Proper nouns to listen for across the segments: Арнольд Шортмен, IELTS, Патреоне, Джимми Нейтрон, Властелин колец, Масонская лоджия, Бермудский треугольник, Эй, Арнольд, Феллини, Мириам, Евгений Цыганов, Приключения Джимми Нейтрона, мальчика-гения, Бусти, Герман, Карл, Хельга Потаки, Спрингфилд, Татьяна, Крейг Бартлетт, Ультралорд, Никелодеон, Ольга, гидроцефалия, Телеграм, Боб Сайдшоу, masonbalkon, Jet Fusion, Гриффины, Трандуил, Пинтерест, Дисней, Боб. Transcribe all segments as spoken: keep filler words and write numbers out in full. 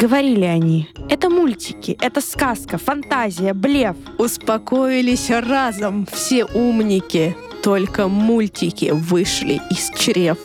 Говорили они. Это мультики, это сказка, фантазия, блеф. Успокоились разом все умники. Только мультики вышли из чрев.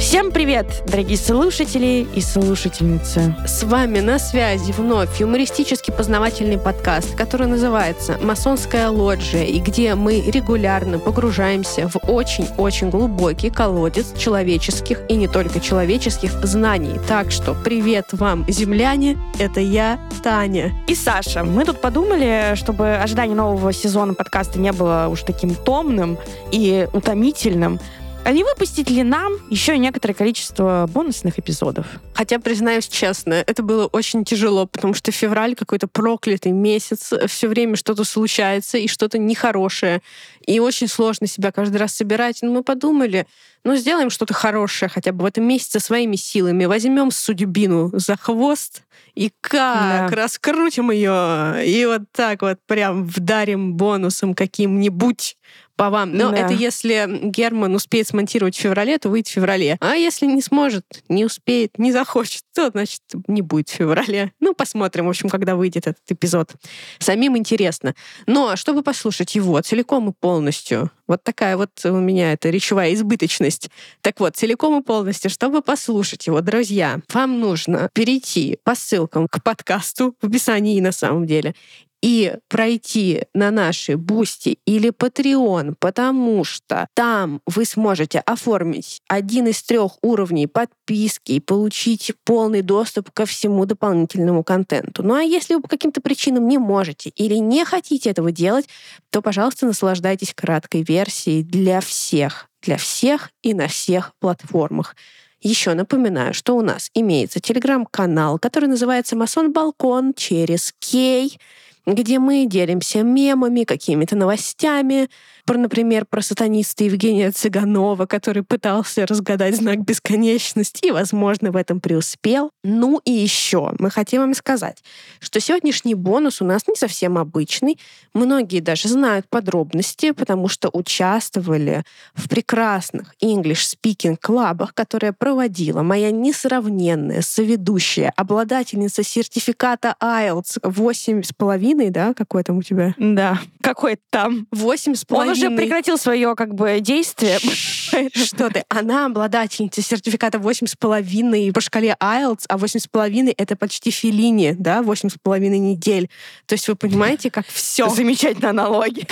Всем привет, дорогие слушатели и слушательницы. С вами на связи вновь юмористический познавательный подкаст, который называется «Масонская лоджия», и где мы регулярно погружаемся в очень-очень глубокий колодец человеческих и не только человеческих знаний. Так что привет вам, земляне, это я, Таня. И Саша. Мы тут подумали, чтобы ожидание нового сезона подкаста не было уж таким томным и утомительным, а не выпустить ли нам еще некоторое количество бонусных эпизодов? Хотя, признаюсь честно, это было очень тяжело, потому что февраль какой-то проклятый месяц, все время что-то случается и что-то нехорошее. И очень сложно себя каждый раз собирать. Но мы подумали, ну сделаем что-то хорошее хотя бы в этом месяце своими силами. Возьмем судьбину за хвост и как да. раскрутим ее. И вот так вот прям вдарим бонусом каким-нибудь по вам. Но да. это если Герман успеет смонтировать в феврале, то выйдет в феврале. А если не сможет, не успеет, не захочет, то, значит, не будет в феврале. Ну, посмотрим, в общем, когда выйдет этот эпизод. Самим интересно. Но чтобы послушать его целиком и полностью, вот такая вот у меня эта речевая избыточность. Так вот, целиком и полностью, чтобы послушать его, друзья, вам нужно перейти по ссылкам к подкасту в описании на самом деле и пройти на наши Бусти или Патреон, потому что там вы сможете оформить один из трех уровней подписки и получить полный доступ ко всему дополнительному контенту. Ну а если вы по каким-то причинам не можете или не хотите этого делать, то, пожалуйста, наслаждайтесь краткой версией для всех. Для всех и на всех платформах. Еще напоминаю, что у нас имеется телеграм-канал, который называется masonbalkon через кей, где мы делимся мемами, какими-то новостями, про, например, про сатаниста Евгения Цыганова, который пытался разгадать знак бесконечности и, возможно, в этом преуспел. Ну и еще мы хотим вам сказать, что сегодняшний бонус у нас не совсем обычный. Многие даже знают подробности, потому что участвовали в прекрасных English-спикинг-клабах, которые проводила моя несравненная соведущая, обладательница сертификата айлтс восемь с половиной, да, какой там у тебя? Да, какой там. Восемь с половиной. Он уже прекратил свое, как бы, действие. Что ты? Она обладательница сертификата восемь с половиной по шкале айлтс, а восемь с половиной — это почти Феллини, да, восемь с половиной недель. То есть вы понимаете, как все замечательно аналоги.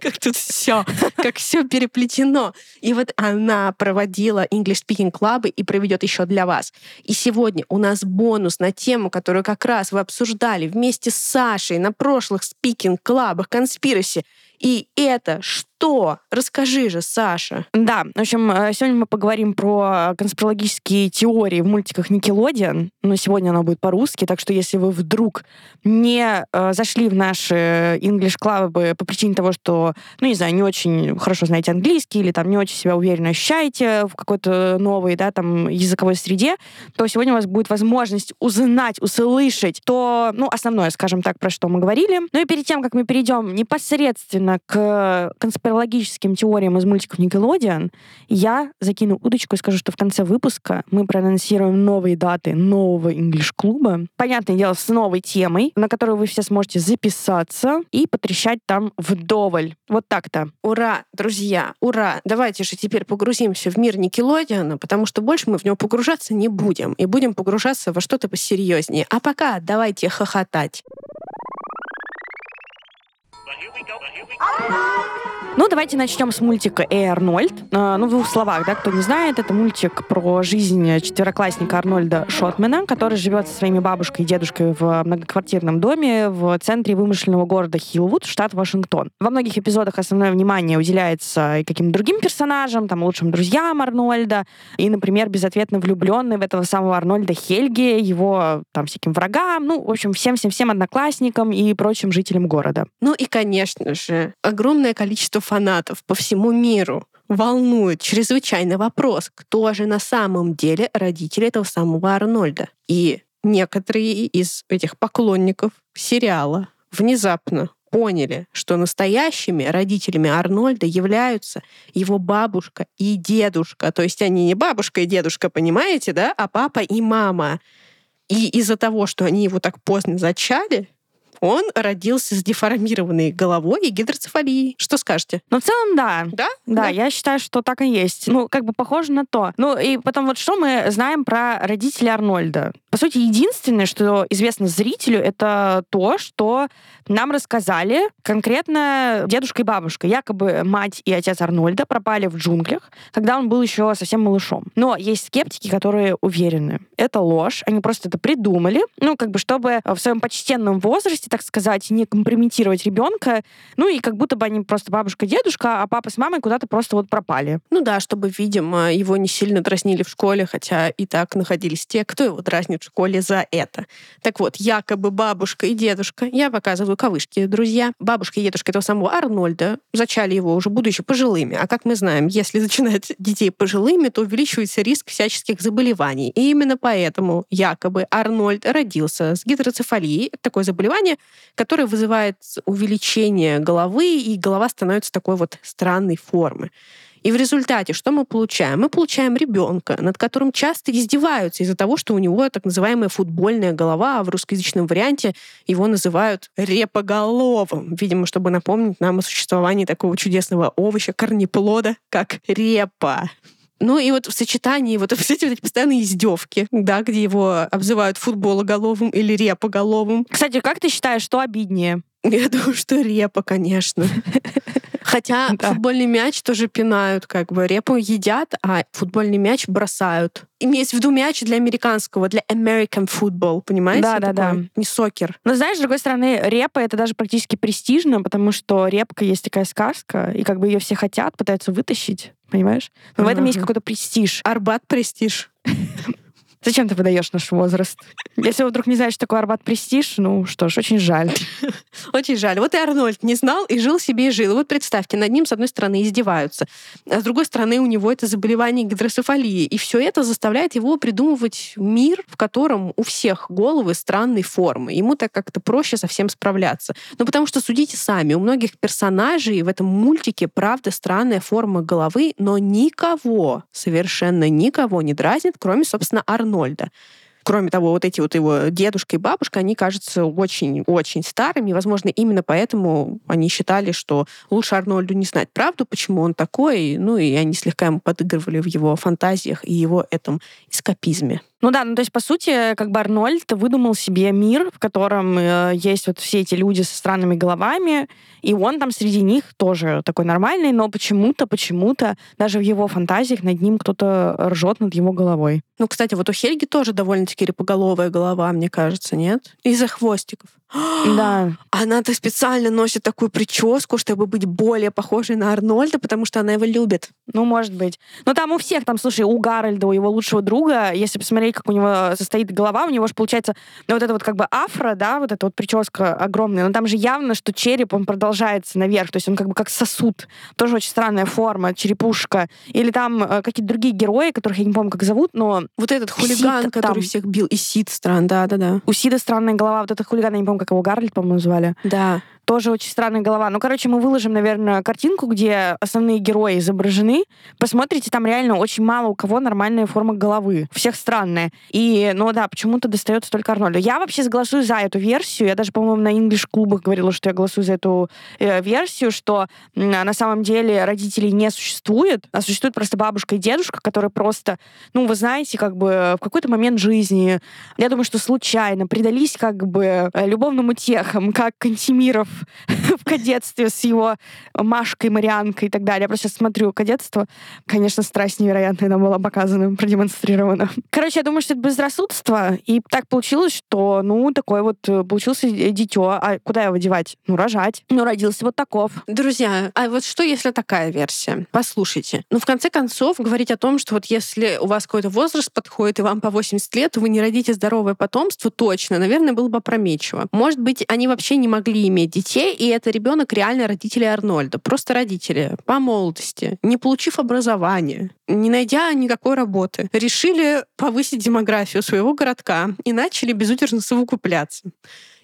Как тут все, как все переплетено. И вот она проводила English Speaking Club и проведет еще для вас. И сегодня у нас бонус на тему, которую как раз вы обсуждали вместе с Сашей на прошлых спикинг-клабах «Конспираси». И это что? Расскажи же, Саша. Да, в общем, сегодня мы поговорим про конспирологические теории в мультиках Никелодеон, но сегодня она будет по-русски, так что если вы вдруг не э, зашли в наши инглиш-клабы по причине того, что, ну, не знаю, не очень хорошо знаете английский или там не очень себя уверенно ощущаете в какой-то новой, да, там, языковой среде, то сегодня у вас будет возможность узнать, услышать то, ну, основное, скажем так, про что мы говорили. Ну и перед тем, как мы перейдем непосредственно к конспирологическим теориям из мультиков Никелодеон, я закину удочку и скажу, что в конце выпуска мы проанонсируем новые даты нового инглиш-клуба. Понятное дело, с новой темой, на которую вы все сможете записаться и потрещать там вдоволь. Вот так-то. Ура, друзья, ура! Давайте же теперь погрузимся в мир Никелодеона, потому что больше мы в него погружаться не будем. И будем погружаться во что-то посерьезнее. А пока давайте хохотать. Ну, давайте начнем с мультика «Эй, Арнольд». Э, ну, в двух словах, да, кто не знает, это мультик про жизнь четвероклассника Арнольда Шортмена, который живет со своими бабушкой и дедушкой в многоквартирном доме в центре вымышленного города Хиллвуд, штат Вашингтон. Во многих эпизодах основное внимание уделяется и каким-то другим персонажам, там, лучшим друзьям Арнольда, и, например, безответно влюбленной в этого самого Арнольда Хельге, его, там, всяким врагам, ну, в общем, всем-всем-всем одноклассникам и прочим жителям города. Ну, и, конечно же, огромное количество фанатов по всему миру волнует чрезвычайно вопрос, кто же на самом деле родители этого самого Арнольда. И некоторые из этих поклонников сериала внезапно поняли, что настоящими родителями Арнольда являются его бабушка и дедушка. То есть они не бабушка и дедушка, понимаете, да? А папа и мама. И из-за того, что они его так поздно зачали, он родился с деформированной головой и гидроцефалией. Что скажете? Ну, в целом, да. Да? Да? Да, я считаю, что так и есть. Ну, как бы похоже на то. Ну, и потом вот что мы знаем про родителей Арнольда? По сути, единственное, что известно зрителю, это то, что нам рассказали конкретно дедушка и бабушка. Якобы мать и отец Арнольда пропали в джунглях, когда он был еще совсем малышом. Но есть скептики, которые уверены. Это ложь. Они просто это придумали. Ну, как бы, чтобы в своем почтенном возрасте, так сказать, не компрометировать ребенка. Ну и как будто бы они просто бабушка-дедушка, а папа с мамой куда-то просто вот пропали. Ну да, чтобы, видимо, его не сильно дразнили в школе, хотя и так находились те, кто его дразнит в школе за это. Так вот, якобы бабушка и дедушка, я показываю кавычки, друзья, бабушка и дедушка этого самого Арнольда зачали его уже будучи пожилыми. А как мы знаем, если зачинать детей пожилыми, то увеличивается риск всяческих заболеваний. И именно поэтому якобы Арнольд родился с гидроцефалией, такое заболевание, который вызывает увеличение головы, и голова становится такой вот странной формы. И в результате что мы получаем? Мы получаем ребенка, над которым часто издеваются из-за того, что у него так называемая футбольная голова, а в русскоязычном варианте его называют репоголовым. Видимо, чтобы напомнить нам о существовании такого чудесного овоща, корнеплода, как репа. Ну и вот в сочетании вот, вот эти вот постоянные издевки, да, где его обзывают футбологоловым или репоголовым. Кстати, как ты считаешь, что обиднее? Я думаю, что репа, конечно. Хотя футбольный мяч тоже пинают, как бы. Репу едят, а футбольный мяч бросают. Имеется в виду мяч для американского, для American football, понимаете? Да-да-да. Не сокер. Но знаешь, с другой стороны, репа — это даже практически престижно, потому что репка есть такая сказка, и как бы ее все хотят, пытаются вытащить, понимаешь? Но uh-huh. в этом есть какой-то престиж. Арбат-престиж. Зачем ты выдаешь наш возраст? Если вы вдруг не знаете, что такое Арбат-престиж, ну что ж, очень жаль. Очень жаль. Вот и Арнольд не знал, и жил себе, и жил. И вот представьте, над ним, с одной стороны, издеваются, а с другой стороны, у него это заболевание гидроцефалии. И все это заставляет его придумывать мир, в котором у всех головы странной формы. Ему так как-то проще со всем справляться. Ну потому что, судите сами, у многих персонажей в этом мультике, правда, странная форма головы, но никого, совершенно никого не дразнит, кроме, собственно, Арнольда. Кроме того, вот эти вот его дедушка и бабушка, они кажутся очень-очень старыми, и, возможно, именно поэтому они считали, что лучше Арнольду не знать правду, почему он такой, ну и они слегка ему подыгрывали в его фантазиях и его этом эскапизме. Ну да, ну то есть, по сути, как бы Арнольд выдумал себе мир, в котором э, есть вот все эти люди со странными головами, и он там среди них тоже такой нормальный, но почему-то, почему-то даже в его фантазиях над ним кто-то ржет над его головой. Ну, кстати, вот у Хельги тоже довольно-таки репоголовая голова, мне кажется, нет? Из-за хвостиков. Да. Она-то специально носит такую прическу, чтобы быть более похожей на Арнольда, потому что она его любит. Ну, может быть. Но там у всех, там, слушай, у Гарольда, у его лучшего друга, если посмотреть, как у него состоит голова, у него же получается ну, вот это вот как бы афро, да, вот эта вот прическа огромная, но там же явно, что череп, он продолжается наверх, то есть он как бы как сосуд, тоже очень странная форма, черепушка. Или там э, какие-то другие герои, которых я не помню, как зовут, но... Вот этот хулиган, Сид, который там... всех бил, и Сид стран, да-да-да. У Сида странная голова, вот этот хулиган, я не помню, как его Гарольд, по-моему, звали. Да. Тоже очень странная голова. Ну, короче, мы выложим, наверное, картинку, где основные герои изображены. Посмотрите, там реально очень мало у кого нормальная форма головы. Всех странная. И, ну да, почему-то достается только Арнольду. Я вообще соглашусь за эту версию. Я даже, по-моему, на инглиш-клубах говорила, что я голосую за эту э, версию, что э, на самом деле родителей не существует, а существует просто бабушка и дедушка, которые просто, ну, вы знаете, как бы в какой-то момент жизни, я думаю, что случайно предались как бы любовным утехам, как Кантемиров в кадетстве с его Машкой, Марианкой и так далее. Я просто смотрю кадетство. Конечно, страсть невероятная нам была показана, продемонстрирована. Короче, я думаю, что это безрассудство. И так получилось, что, ну, такой вот получился дитё. А куда его девать? Ну, рожать. Ну, родился вот таков. Друзья, а вот что, если такая версия? Послушайте. Ну, в конце концов, говорить о том, что вот если у вас какой-то возраст подходит, и вам по восемьдесят лет, вы не родите здоровое потомство, точно, наверное, было бы опрометчиво. Может быть, они вообще не могли иметь детей, и это ребенок реально родителей Арнольда. Просто родители по молодости, не получив образования, не найдя никакой работы, решили повысить демографию своего городка и начали безудержно совокупляться.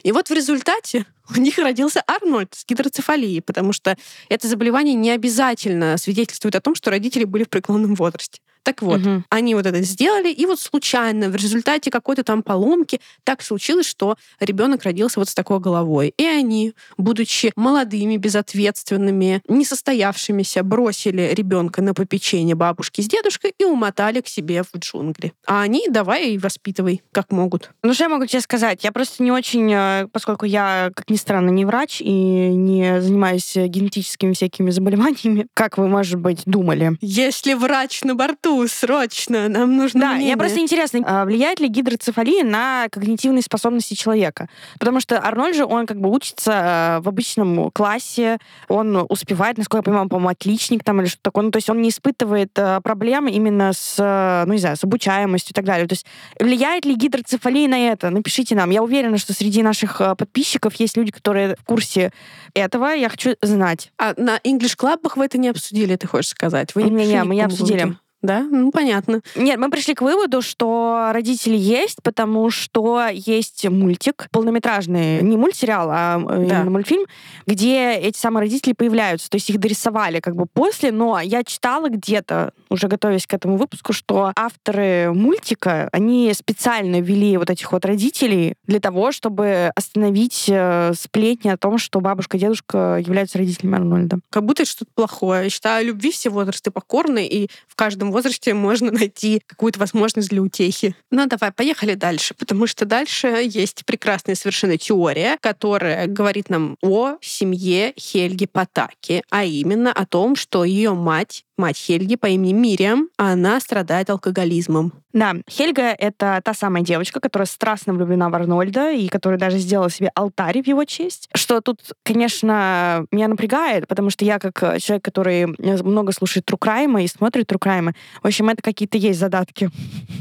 И вот в результате у них родился Арнольд с гидроцефалией, потому что это заболевание не обязательно свидетельствует о том, что родители были в преклонном возрасте. Так вот, угу. они вот это сделали, и вот случайно в результате какой-то там поломки так случилось, что ребенок родился вот с такой головой. И они, будучи молодыми, безответственными, несостоявшимися, бросили ребенка на попечение бабушки с дедушкой и умотали к себе в джунгли. А они давай и воспитывай, как могут. Ну что я могу тебе сказать? Я просто не очень, поскольку я, как ни странно, не врач и не занимаюсь генетическими всякими заболеваниями, как вы, может быть, думали. Если врач на борту, срочно, нам нужно Да, мнение. Я просто интересно, влияет ли гидроцефалия на когнитивные способности человека? Потому что Арнольд же, он как бы учится в обычном классе, он успевает, насколько я понимаю, он, по-моему, отличник там или что-то такое, ну, то есть он не испытывает проблем именно с, ну, не знаю, с обучаемостью и так далее. То есть влияет ли гидроцефалия на это? Напишите нам. Я уверена, что среди наших подписчиков есть люди, которые в курсе этого. Я хочу знать. А на Инглиш-клабах вы это не обсудили, ты хочешь сказать? Вы не, не, не мы не обсудили. Да? Ну, понятно. Нет, мы пришли к выводу, что родители есть, потому что есть мультик полнометражный, не мультсериал, а да. именно мультфильм, где эти самые родители появляются. То есть их дорисовали как бы после, но я читала где-то, уже готовясь к этому выпуску, что авторы мультика, они специально ввели вот этих вот родителей для того, чтобы остановить сплетни о том, что бабушка и дедушка являются родителями Арнольда. Как будто это что-то плохое. Я считаю, любви все возрасты покорны, и в каждом в возрасте можно найти какую-то возможность для утехи. Ну, давай, поехали дальше, потому что дальше есть прекрасная совершенно теория, которая говорит нам о семье Хельги Потаки, а именно о том, что ее мать, мать Хельги по имени Мириам, она страдает алкоголизмом. Да, Хельга — это та самая девочка, которая страстно влюблена в Арнольда и которая даже сделала себе алтарь в его честь. Что тут, конечно, меня напрягает, потому что я, как человек, который много слушает true crime и смотрит true crime, в общем, это какие-то есть задатки.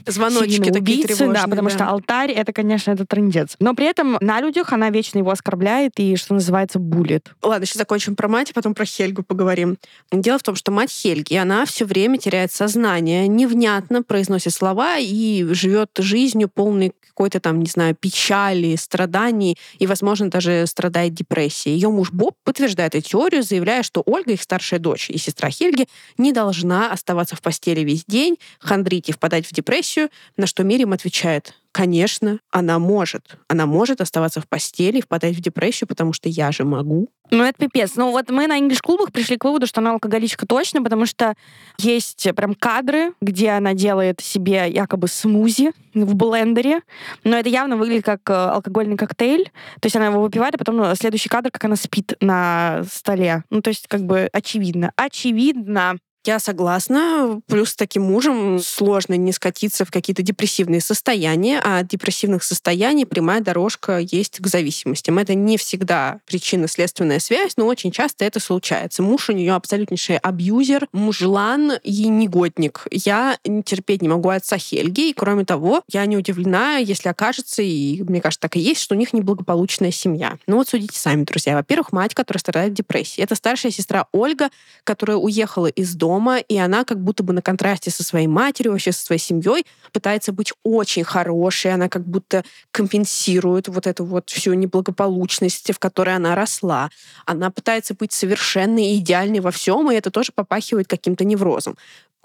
Звоночки такие тревожные. Да, потому да. что алтарь — это, конечно, это трындец. Но при этом на людях она вечно его оскорбляет и, что называется, булит. Ладно, сейчас закончим про мать, а потом про Хельгу поговорим. Дело в том, что мать Хельги, и она все время теряет сознание, невнятно произносит слова и живет жизнью полной какой-то там, не знаю, печали, страданий и, возможно, даже страдает депрессией. Ее муж Боб подтверждает эту теорию, заявляя, что Ольга, их старшая дочь и сестра Хельги, не должна оставаться в постели весь день, хандрить и впадать в депрессию, на что Мириам отвечает: конечно, она может. Она может оставаться в постели и впадать в депрессию, потому что я же могу. Ну, это пипец. Ну, вот мы на инглиш-клубах пришли к выводу, что она алкоголичка точно, потому что есть прям кадры, где она делает себе якобы смузи в блендере, но это явно выглядит как алкогольный коктейль. То есть она его выпивает, а потом следующий кадр, как она спит на столе. Ну, то есть как бы очевидно. Очевидно. Я согласна. Плюс с таким мужем сложно не скатиться в какие-то депрессивные состояния, а от депрессивных состояний прямая дорожка есть к зависимостям. Это не всегда причинно-следственная связь, но очень часто это случается. Муж у нее абсолютнейший абьюзер, мужлан и негодник. Я терпеть не могу отца Хельги, и кроме того, я не удивлена, если окажется, и мне кажется, так и есть, что у них неблагополучная семья. Ну вот судите сами, друзья. Во-первых, мать, которая страдает депрессией. Это старшая сестра Ольга, которая уехала из дома, и она как будто бы на контрасте со своей матерью, вообще со своей семьей пытается быть очень хорошей, она как будто компенсирует вот эту вот всю неблагополучность, в которой она росла. Она пытается быть совершенной и идеальной во всем, и это тоже попахивает каким-то неврозом.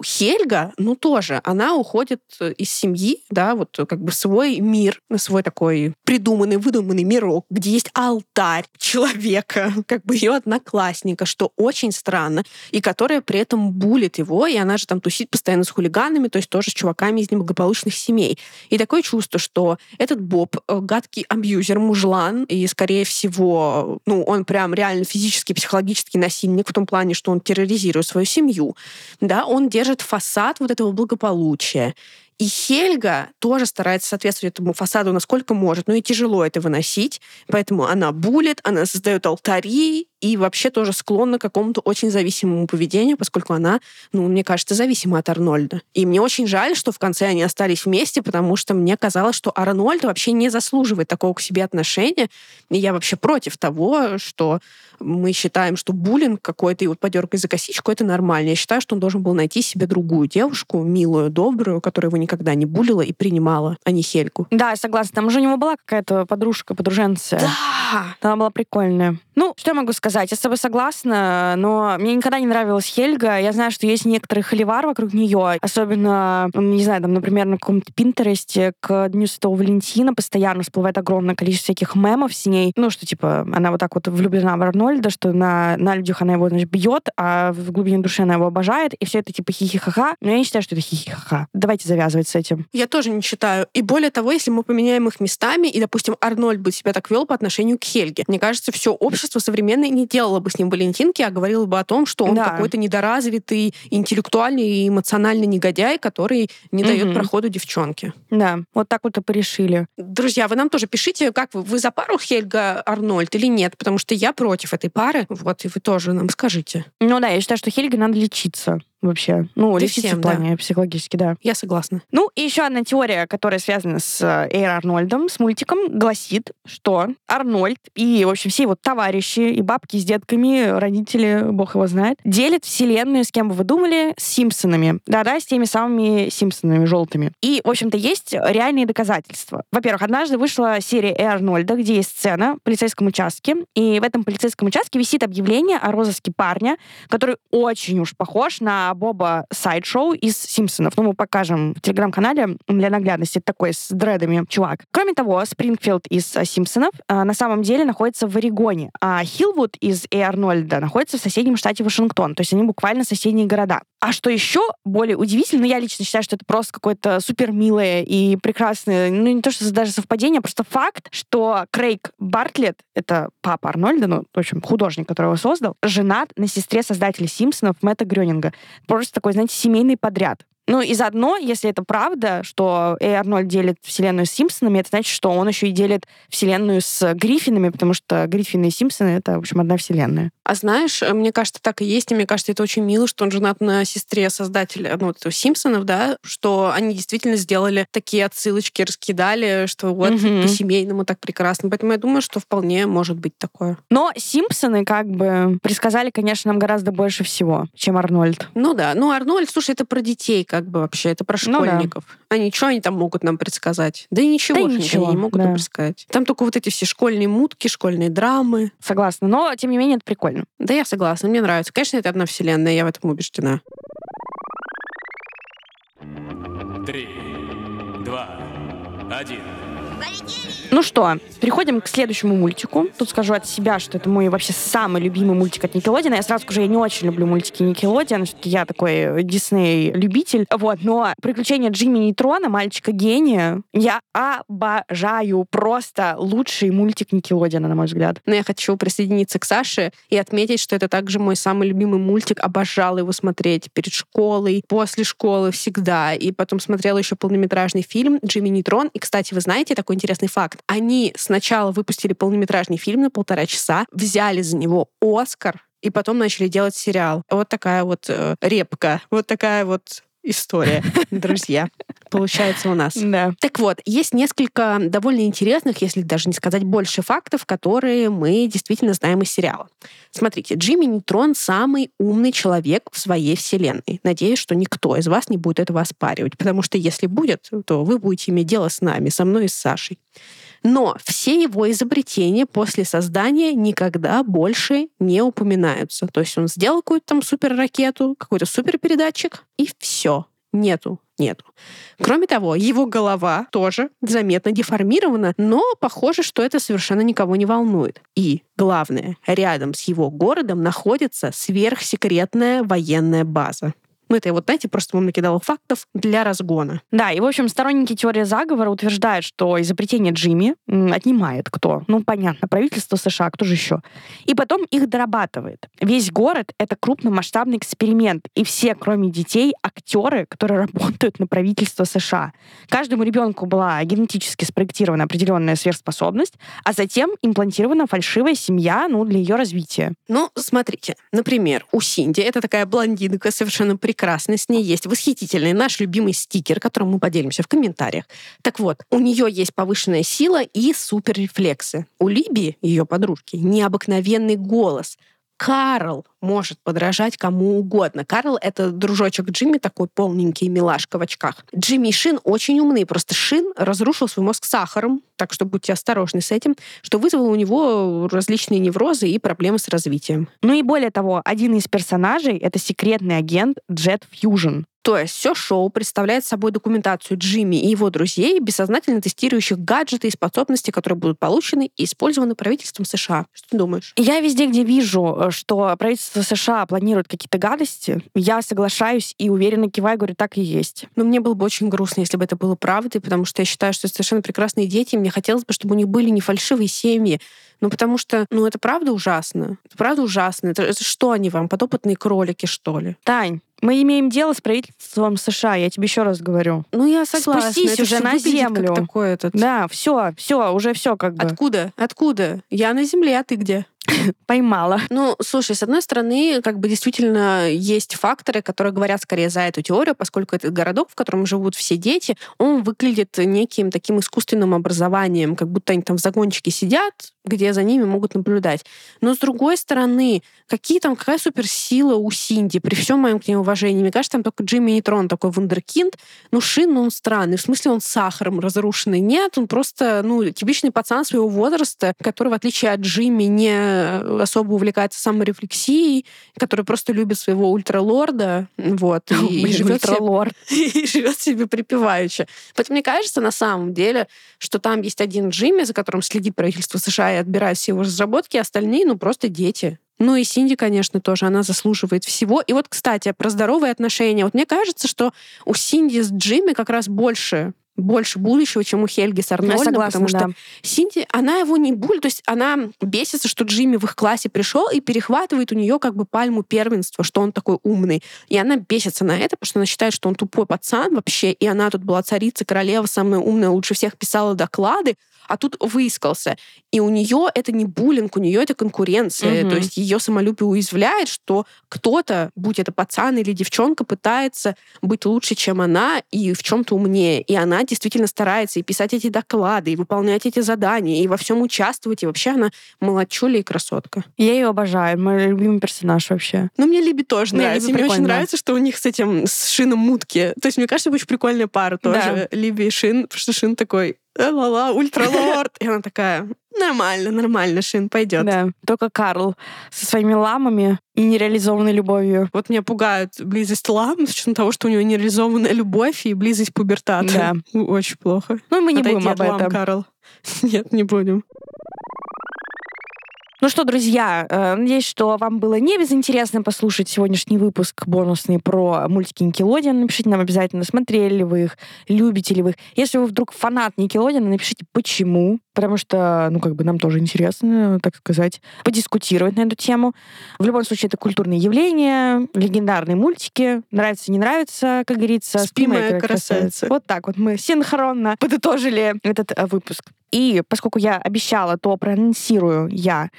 Хельга, ну тоже, она уходит из семьи, да, вот как бы свой мир, свой такой придуманный, выдуманный мирок, где есть алтарь человека, как бы ее одноклассника, что очень странно, и которая при этом булит его, и она же там тусит постоянно с хулиганами, то есть тоже с чуваками из неблагополучных семей. И такое чувство, что этот Боб, гадкий абьюзер, мужлан, и, скорее всего, ну, он прям реально физически, психологически насильник в том плане, что он терроризирует свою семью, да, он держит фасад вот этого благополучия. И Хельга тоже старается соответствовать этому фасаду насколько может, но и тяжело это выносить, поэтому она булит, она создает алтари и вообще тоже склонна к какому-то очень зависимому поведению, поскольку она, ну, мне кажется, зависима от Арнольда. И мне очень жаль, что в конце они остались вместе, потому что мне казалось, что Арнольд вообще не заслуживает такого к себе отношения, и я вообще против того, что мы считаем, что буллинг какой-то и вот подергай за косичку — это нормально. Я считаю, что он должен был найти себе другую девушку, милую, добрую, которой вы не никогда не булила и принимала, а не Хельгу. Да, я согласна. Там же у него была какая-то подружка, подруженция. Да! Она была прикольная. Ну, что я могу сказать? Я с тобой согласна, но мне никогда не нравилась Хельга. Я знаю, что есть некоторый холивар вокруг нее, особенно, не знаю, там, например, на каком-то Пинтересте к Дню Святого Валентина постоянно всплывает огромное количество всяких мемов с ней. Ну, что, типа, она вот так вот влюблена в Арнольда, что на, на людях она его, значит, бьет, а в глубине души она его обожает, и все это, типа, хихихаха. Но я не считаю, что это хихихаха. Давайте завязывать с этим. Я тоже не считаю. И более того, если мы поменяем их местами, и, допустим, Арнольд бы себя так вел по отношению к Хельге, мне кажется, все общество современное не делала бы с ним валентинки, а говорила бы о том, что он да. какой-то недоразвитый, интеллектуальный и эмоциональный негодяй, который не угу. дает проходу девчонке. Да, вот так вот и порешили. Друзья, вы нам тоже пишите, как вы, вы за пару Хельга Арнольд или нет, потому что я против этой пары, вот, и вы тоже нам скажите. Ну да, я считаю, что Хельге надо лечиться. Вообще. Ну, лечиться в плане да. психологически, да. Я согласна. Ну, и еще одна теория, которая связана с Эйр Арнольдом, с мультиком, гласит, что Арнольд и, в общем, все его товарищи, и бабки с детками, родители, бог его знает, делят вселенную, с кем бы вы думали, с Симпсонами. Да-да, с теми самыми Симпсонами желтыми. И, в общем-то, есть реальные доказательства. Во-первых, однажды вышла серия Эйр Арнольда, где есть сцена в полицейском участке, и в этом полицейском участке висит объявление о розыске парня, который очень уж похож на Боба Сайдшоу из «Симпсонов». Ну, мы покажем в Телеграм-канале для наглядности. Такой с дредами чувак. Кроме того, Спрингфилд из «Симпсонов» э, на самом деле находится в Орегоне, а Хиллвуд из Эй Арнольда находится в соседнем штате Вашингтон. То есть они буквально соседние города. А что еще более удивительно, я лично считаю, что это просто какое-то супер милое и прекрасное, ну, не то что даже совпадение, а просто факт, что Крейг Бартлетт, это папа Арнольда, ну, в общем, художник, которого создал, женат на сестре создателя «Симпсонов» Мэтта Гроенинга. Просто такой, знаете, семейный подряд. Ну и заодно, если это правда, что Эй Арнольд делит вселенную с Симпсонами, это значит, что он еще и делит вселенную с Гриффинами, потому что Гриффины и Симпсоны — это, в общем, одна вселенная. А знаешь, мне кажется, так и есть, и мне кажется, это очень мило, что он женат на сестре создателя, ну, Симпсонов, да, что они действительно сделали такие отсылочки, раскидали, что вот mm-hmm. по-семейному так прекрасно. Поэтому я думаю, что вполне может быть такое. Но Симпсоны как бы предсказали, конечно, нам гораздо больше всего, чем Арнольд. Ну да, ну Арнольд, слушай, это про детей, как как бы вообще, это про школьников. Ну, да. А ничего они там могут нам предсказать? Да и ничего, да они ничего. не могут да. нам предсказать. Там только вот эти все школьные мутки, школьные драмы. Согласна, но тем не менее это прикольно. Да, я согласна, мне нравится. Конечно, это одна вселенная, я в этом убеждена. Три, два, один... Ну что, переходим к следующему мультику. Тут скажу от себя, что это мой вообще самый любимый мультик от Никелодеона. Я сразу скажу, я не очень люблю мультики Никелодеона, все-таки я такой Дисней-любитель. Вот, но «Приключения Джимми Нейтрона», «Мальчика-гения» я обожаю. Просто лучший мультик Никелодеона, на мой взгляд. Но я хочу присоединиться к Саше и отметить, что это также мой самый любимый мультик. Обожала его смотреть перед школой, после школы всегда. И потом смотрела еще полнометражный фильм «Джимми Нейтрон». И, кстати, вы знаете, такой интересный факт. Они сначала выпустили полнометражный фильм на полтора часа, взяли за него Оскар, и потом начали делать сериал. Вот такая вот э, репка, вот такая вот история, друзья. Получается у нас. Да. Так вот, есть несколько довольно интересных, если даже не сказать больше, фактов, которые мы действительно знаем из сериала. Смотрите, Джимми Нейтрон самый умный человек в своей вселенной. Надеюсь, что никто из вас не будет этого оспаривать, потому что если будет, то вы будете иметь дело с нами, со мной и с Сашей. Но все его изобретения после создания никогда больше не упоминаются. То есть он сделал какую-то там суперракету, какой-то суперпередатчик, и все. Нету. Нету. Кроме того, его голова тоже заметно деформирована, но похоже, что это совершенно никого не волнует. И, главное, рядом с его городом находится сверхсекретная военная база. Ну, это я вот, знаете, просто вам накидала фактов для разгона. Да, и, в общем, сторонники теории заговора утверждают, что изобретение Джимми отнимает кто? Ну, понятно, правительство США, кто же еще? И потом их дорабатывает. Весь город — это крупномасштабный эксперимент. И все, кроме детей, актеры, которые работают на правительство США. Каждому ребенку была генетически спроектирована определенная сверхспособность, а затем имплантирована фальшивая семья, ну, для ее развития. Ну, смотрите, например, у Синди, это такая блондинка, совершенно прекрасная, прекрасный, с ней есть восхитительный наш любимый стикер, которым мы поделимся в комментариях. Так вот, у нее есть повышенная сила и суперрефлексы. У Либи, ее подружки, необыкновенный голос, Карл может подражать кому угодно. Карл — это дружочек Джимми, такой полненький милашка в очках. Джимми и Шин очень умные. Просто Шин разрушил свой мозг сахаром, так что будьте осторожны с этим, что вызвало у него различные неврозы и проблемы с развитием. Ну и более того, один из персонажей — это секретный агент Jet Fusion. То есть все шоу представляет собой документацию Джимми и его друзей, бессознательно тестирующих гаджеты и способности, которые будут получены и использованы правительством США. Что ты думаешь? Я везде, где вижу, что правительство США планирует какие-то гадости, я соглашаюсь и уверенно киваю, говорю, так и есть. Но мне было бы очень грустно, если бы это было правдой, потому что я считаю, что это совершенно прекрасные дети, и мне хотелось бы, чтобы у них были не фальшивые семьи. Ну, потому что, ну, это правда ужасно. Это правда ужасно. Это, это что они вам, подопытные кролики, что ли? Тань, мы имеем дело с правительством США, я тебе еще раз говорю. Ну, я согласна. Спустись это уже на землю. Такое этот... Да, все, все, уже все как бы. Откуда? Откуда? Я на земле, а ты где? Поймала. Ну, слушай, с одной стороны, как бы действительно есть факторы, которые говорят скорее за эту теорию, поскольку этот городок, в котором живут все дети, он выглядит неким таким искусственным образованием, как будто они там в загончике сидят, где за ними могут наблюдать. Но с другой стороны, какие там, какая суперсила у Синди, при всем моем к ней уважении. Мне кажется, там только Джимми Нейтрон такой вундеркинд, ну, Шин, ну, он странный. В смысле, он сахаром разрушенный. Нет, он просто, ну, типичный пацан своего возраста, который, в отличие от Джимми, не особо увлекается саморефлексией, который просто любит своего ультралорда, вот, О, и, блин, и, живет ультралорд. Себе, и живет себе припеваючи. Поэтому мне кажется, на самом деле, что там есть один Джимми, за которым следит правительство США и отбирает все его разработки, а остальные, ну, просто дети. Ну и Синди, конечно, тоже, она заслуживает всего. И вот, кстати, про здоровые отношения. Вот мне кажется, что у Синди с Джимми как раз больше... больше будущего, чем у Хельги с Арнольдом. Я согласна, потому что да. Синди, она его не буль, то есть она бесится, что Джимми в их классе пришел и перехватывает у нее как бы пальму первенства, что он такой умный. И она бесится на это, потому что она считает, что он тупой пацан вообще, и она тут была царица, королева, самая умная, лучше всех писала доклады, а тут выискался. И у нее это не буллинг, у нее это конкуренция. Угу. То есть ее самолюбие уязвляет, что кто-то, будь это пацан или девчонка, пытается быть лучше, чем она, и в чем-то умнее. И она действительно старается и писать эти доклады, и выполнять эти задания, и во всем участвовать. И вообще она молодчуля и красотка. Я ее обожаю. Мой любимый персонаж вообще. Ну, мне Либи тоже мне нравится. Либи мне очень нравится, что у них с этим, с Шином мутки. То есть, мне кажется, очень прикольная пара тоже. Да. Либи и Шин, потому что Шин такой... ла-ла, ультралорд. И она такая, нормально, нормально, Шин, пойдет. Да, только Карл со своими ламами и нереализованной любовью. Вот меня пугает близость лам, с учетом того, что у него нереализованная любовь и близость пубертата. Да. Очень плохо. Ну, мы не Отойди будем об этом. Лам, Карл. Нет, не будем. Ну что, друзья, надеюсь, что вам было не безинтересно послушать сегодняшний выпуск бонусный про мультики Никелодеона. Напишите нам обязательно, смотрели ли вы их, любите ли вы их. Если вы вдруг фанат Никелодеона, напишите, почему. Потому что, ну, как бы нам тоже интересно, так сказать, подискутировать на эту тему. В любом случае, это культурные явления, легендарные мультики. Нравится, не нравится, как говорится. Спи, моя красавица. Вот так вот мы синхронно подытожили этот выпуск. И поскольку я обещала, то проанонсирую я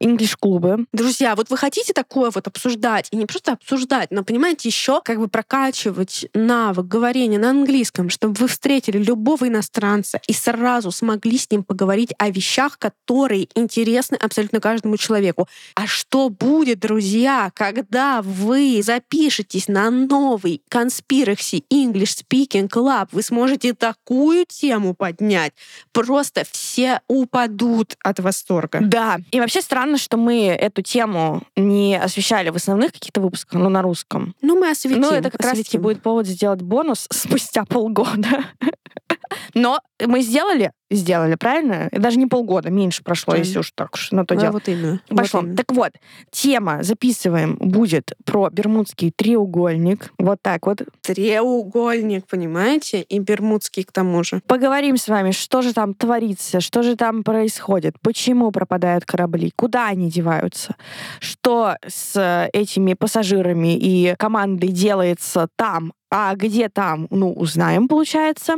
инглиш-клубы. Друзья, вот вы хотите такое вот обсуждать, и не просто обсуждать, но, понимаете, еще как бы прокачивать навык говорения на английском, чтобы вы встретили любого иностранца и сразу смогли с ним поговорить о вещах, которые интересны абсолютно каждому человеку. А что будет, друзья, когда вы запишетесь на новый Conspiracy English Speaking Club? Вы сможете такую тему поднять. Просто все упадут от восторга. Да. И вообще странно, что мы эту тему не освещали в основных каких-то выпусках, но на русском. Ну, мы осветим. Ну, это как осветим. раз-таки будет повод сделать бонус спустя полгода. Но мы сделали, сделали, правильно? И даже не полгода, меньше прошло, да. если уж так уж на то а дело. Вот именно. Пошло. Вот именно. Так вот, тема, записываем, будет про Бермудский треугольник. Вот так вот. Треугольник, понимаете? И Бермудский к тому же. Поговорим с вами, что же там творится, что же там происходит, почему пропадают корабли, куда они деваются, что с этими пассажирами и командой делается там, А где там, ну, узнаем, получается.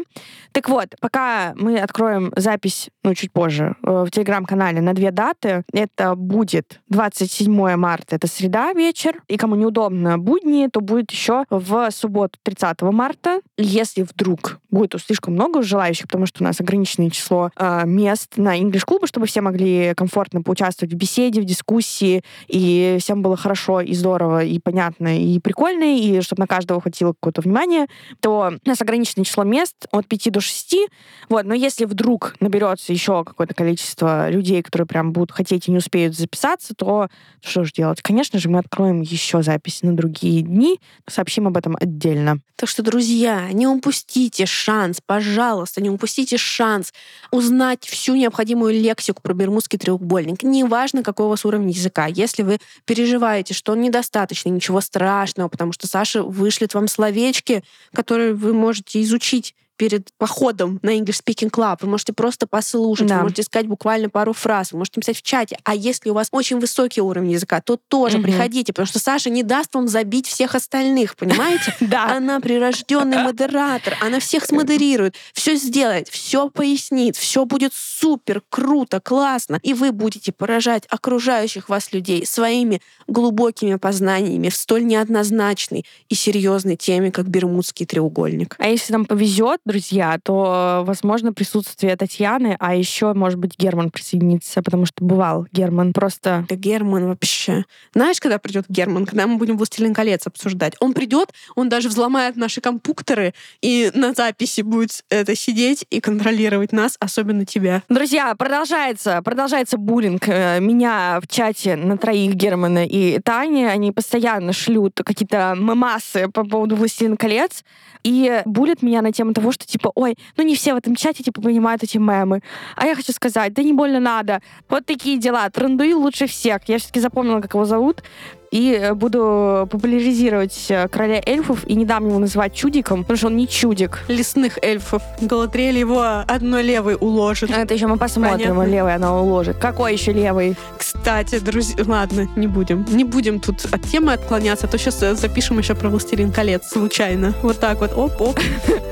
Так вот, пока мы откроем запись, ну, чуть позже, в Телеграм-канале на две даты. Это будет двадцать седьмое марта, это среда, вечер. И кому неудобно будни, то будет еще в субботу, тридцатое марта. Если вдруг будет слишком много желающих, потому что у нас ограниченное число э, мест на инглиш-клубы, чтобы все могли комфортно поучаствовать в беседе, в дискуссии, и всем было хорошо, и здорово, и понятно, и прикольно, и чтобы на каждого хватило какого-то внимание, то у нас ограниченное число мест от пяти до шести. Вот. Но если вдруг наберется еще какое-то количество людей, которые прям будут хотеть и не успеют записаться, то что же делать? Конечно же, мы откроем еще записи на другие дни, сообщим об этом отдельно. Так что, друзья, не упустите шанс, пожалуйста, не упустите шанс узнать всю необходимую лексику про Бермудский треугольник. Неважно, какой у вас уровень языка. Если вы переживаете, что он недостаточно, ничего страшного, потому что Саша вышлет вам словечко, которые вы можете изучить перед походом на English Speaking Club. Вы можете просто послушать, да. Вы можете искать буквально пару фраз, вы можете писать в чате. А если у вас очень высокий уровень языка, то тоже mm-hmm. приходите, потому что Саша не даст вам забить всех остальных, понимаете? Да. Она прирожденный модератор, она всех смодерирует, все сделает, все пояснит, все будет супер, круто, классно. И вы будете поражать окружающих вас людей своими глубокими познаниями в столь неоднозначной и серьезной теме, как Бермудский треугольник. А если нам повезет, друзья, то, возможно, присутствие Татьяны, а еще, может быть, Герман присоединится, потому что бывал Герман просто... Да Герман вообще... Знаешь, когда придет Герман, когда мы будем «Властелин колец» обсуждать? Он придет, он даже взломает наши компьютеры и на записи будет это сидеть и контролировать нас, особенно тебя. Друзья, продолжается, продолжается буллинг. Меня в чате на троих, Германа и Тани, они постоянно шлют какие-то мемасы по поводу «Властелин колец», и буллит меня на тему того, что типа, ой, ну не все в этом чате типа понимают эти мемы. А я хочу сказать, да не больно надо. Вот такие дела. Трандуил лучше всех. Я все-таки запомнила, как его зовут. И буду популяризировать короля эльфов и не дам его называть чудиком, потому что он не чудик. Лесных эльфов. Галадриэль его одной левой уложит. Это еще мы посмотрим, левой она уложит. Какой еще левой? Кстати, друзья, ладно, не будем. Не будем тут от темы отклоняться, а то сейчас запишем еще про «Властелин колец» случайно. Вот так вот, оп-оп,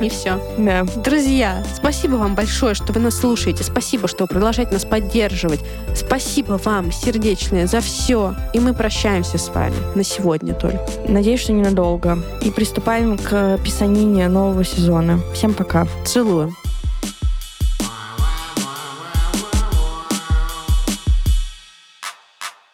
и все. Да. Друзья, спасибо вам большое, что вы нас слушаете. Спасибо, что вы продолжаете нас поддерживать. Спасибо вам сердечное за все. И мы прощаемся с вами. На сегодня только. Надеюсь, что ненадолго. И приступаем к писанине нового сезона. Всем пока. Целую.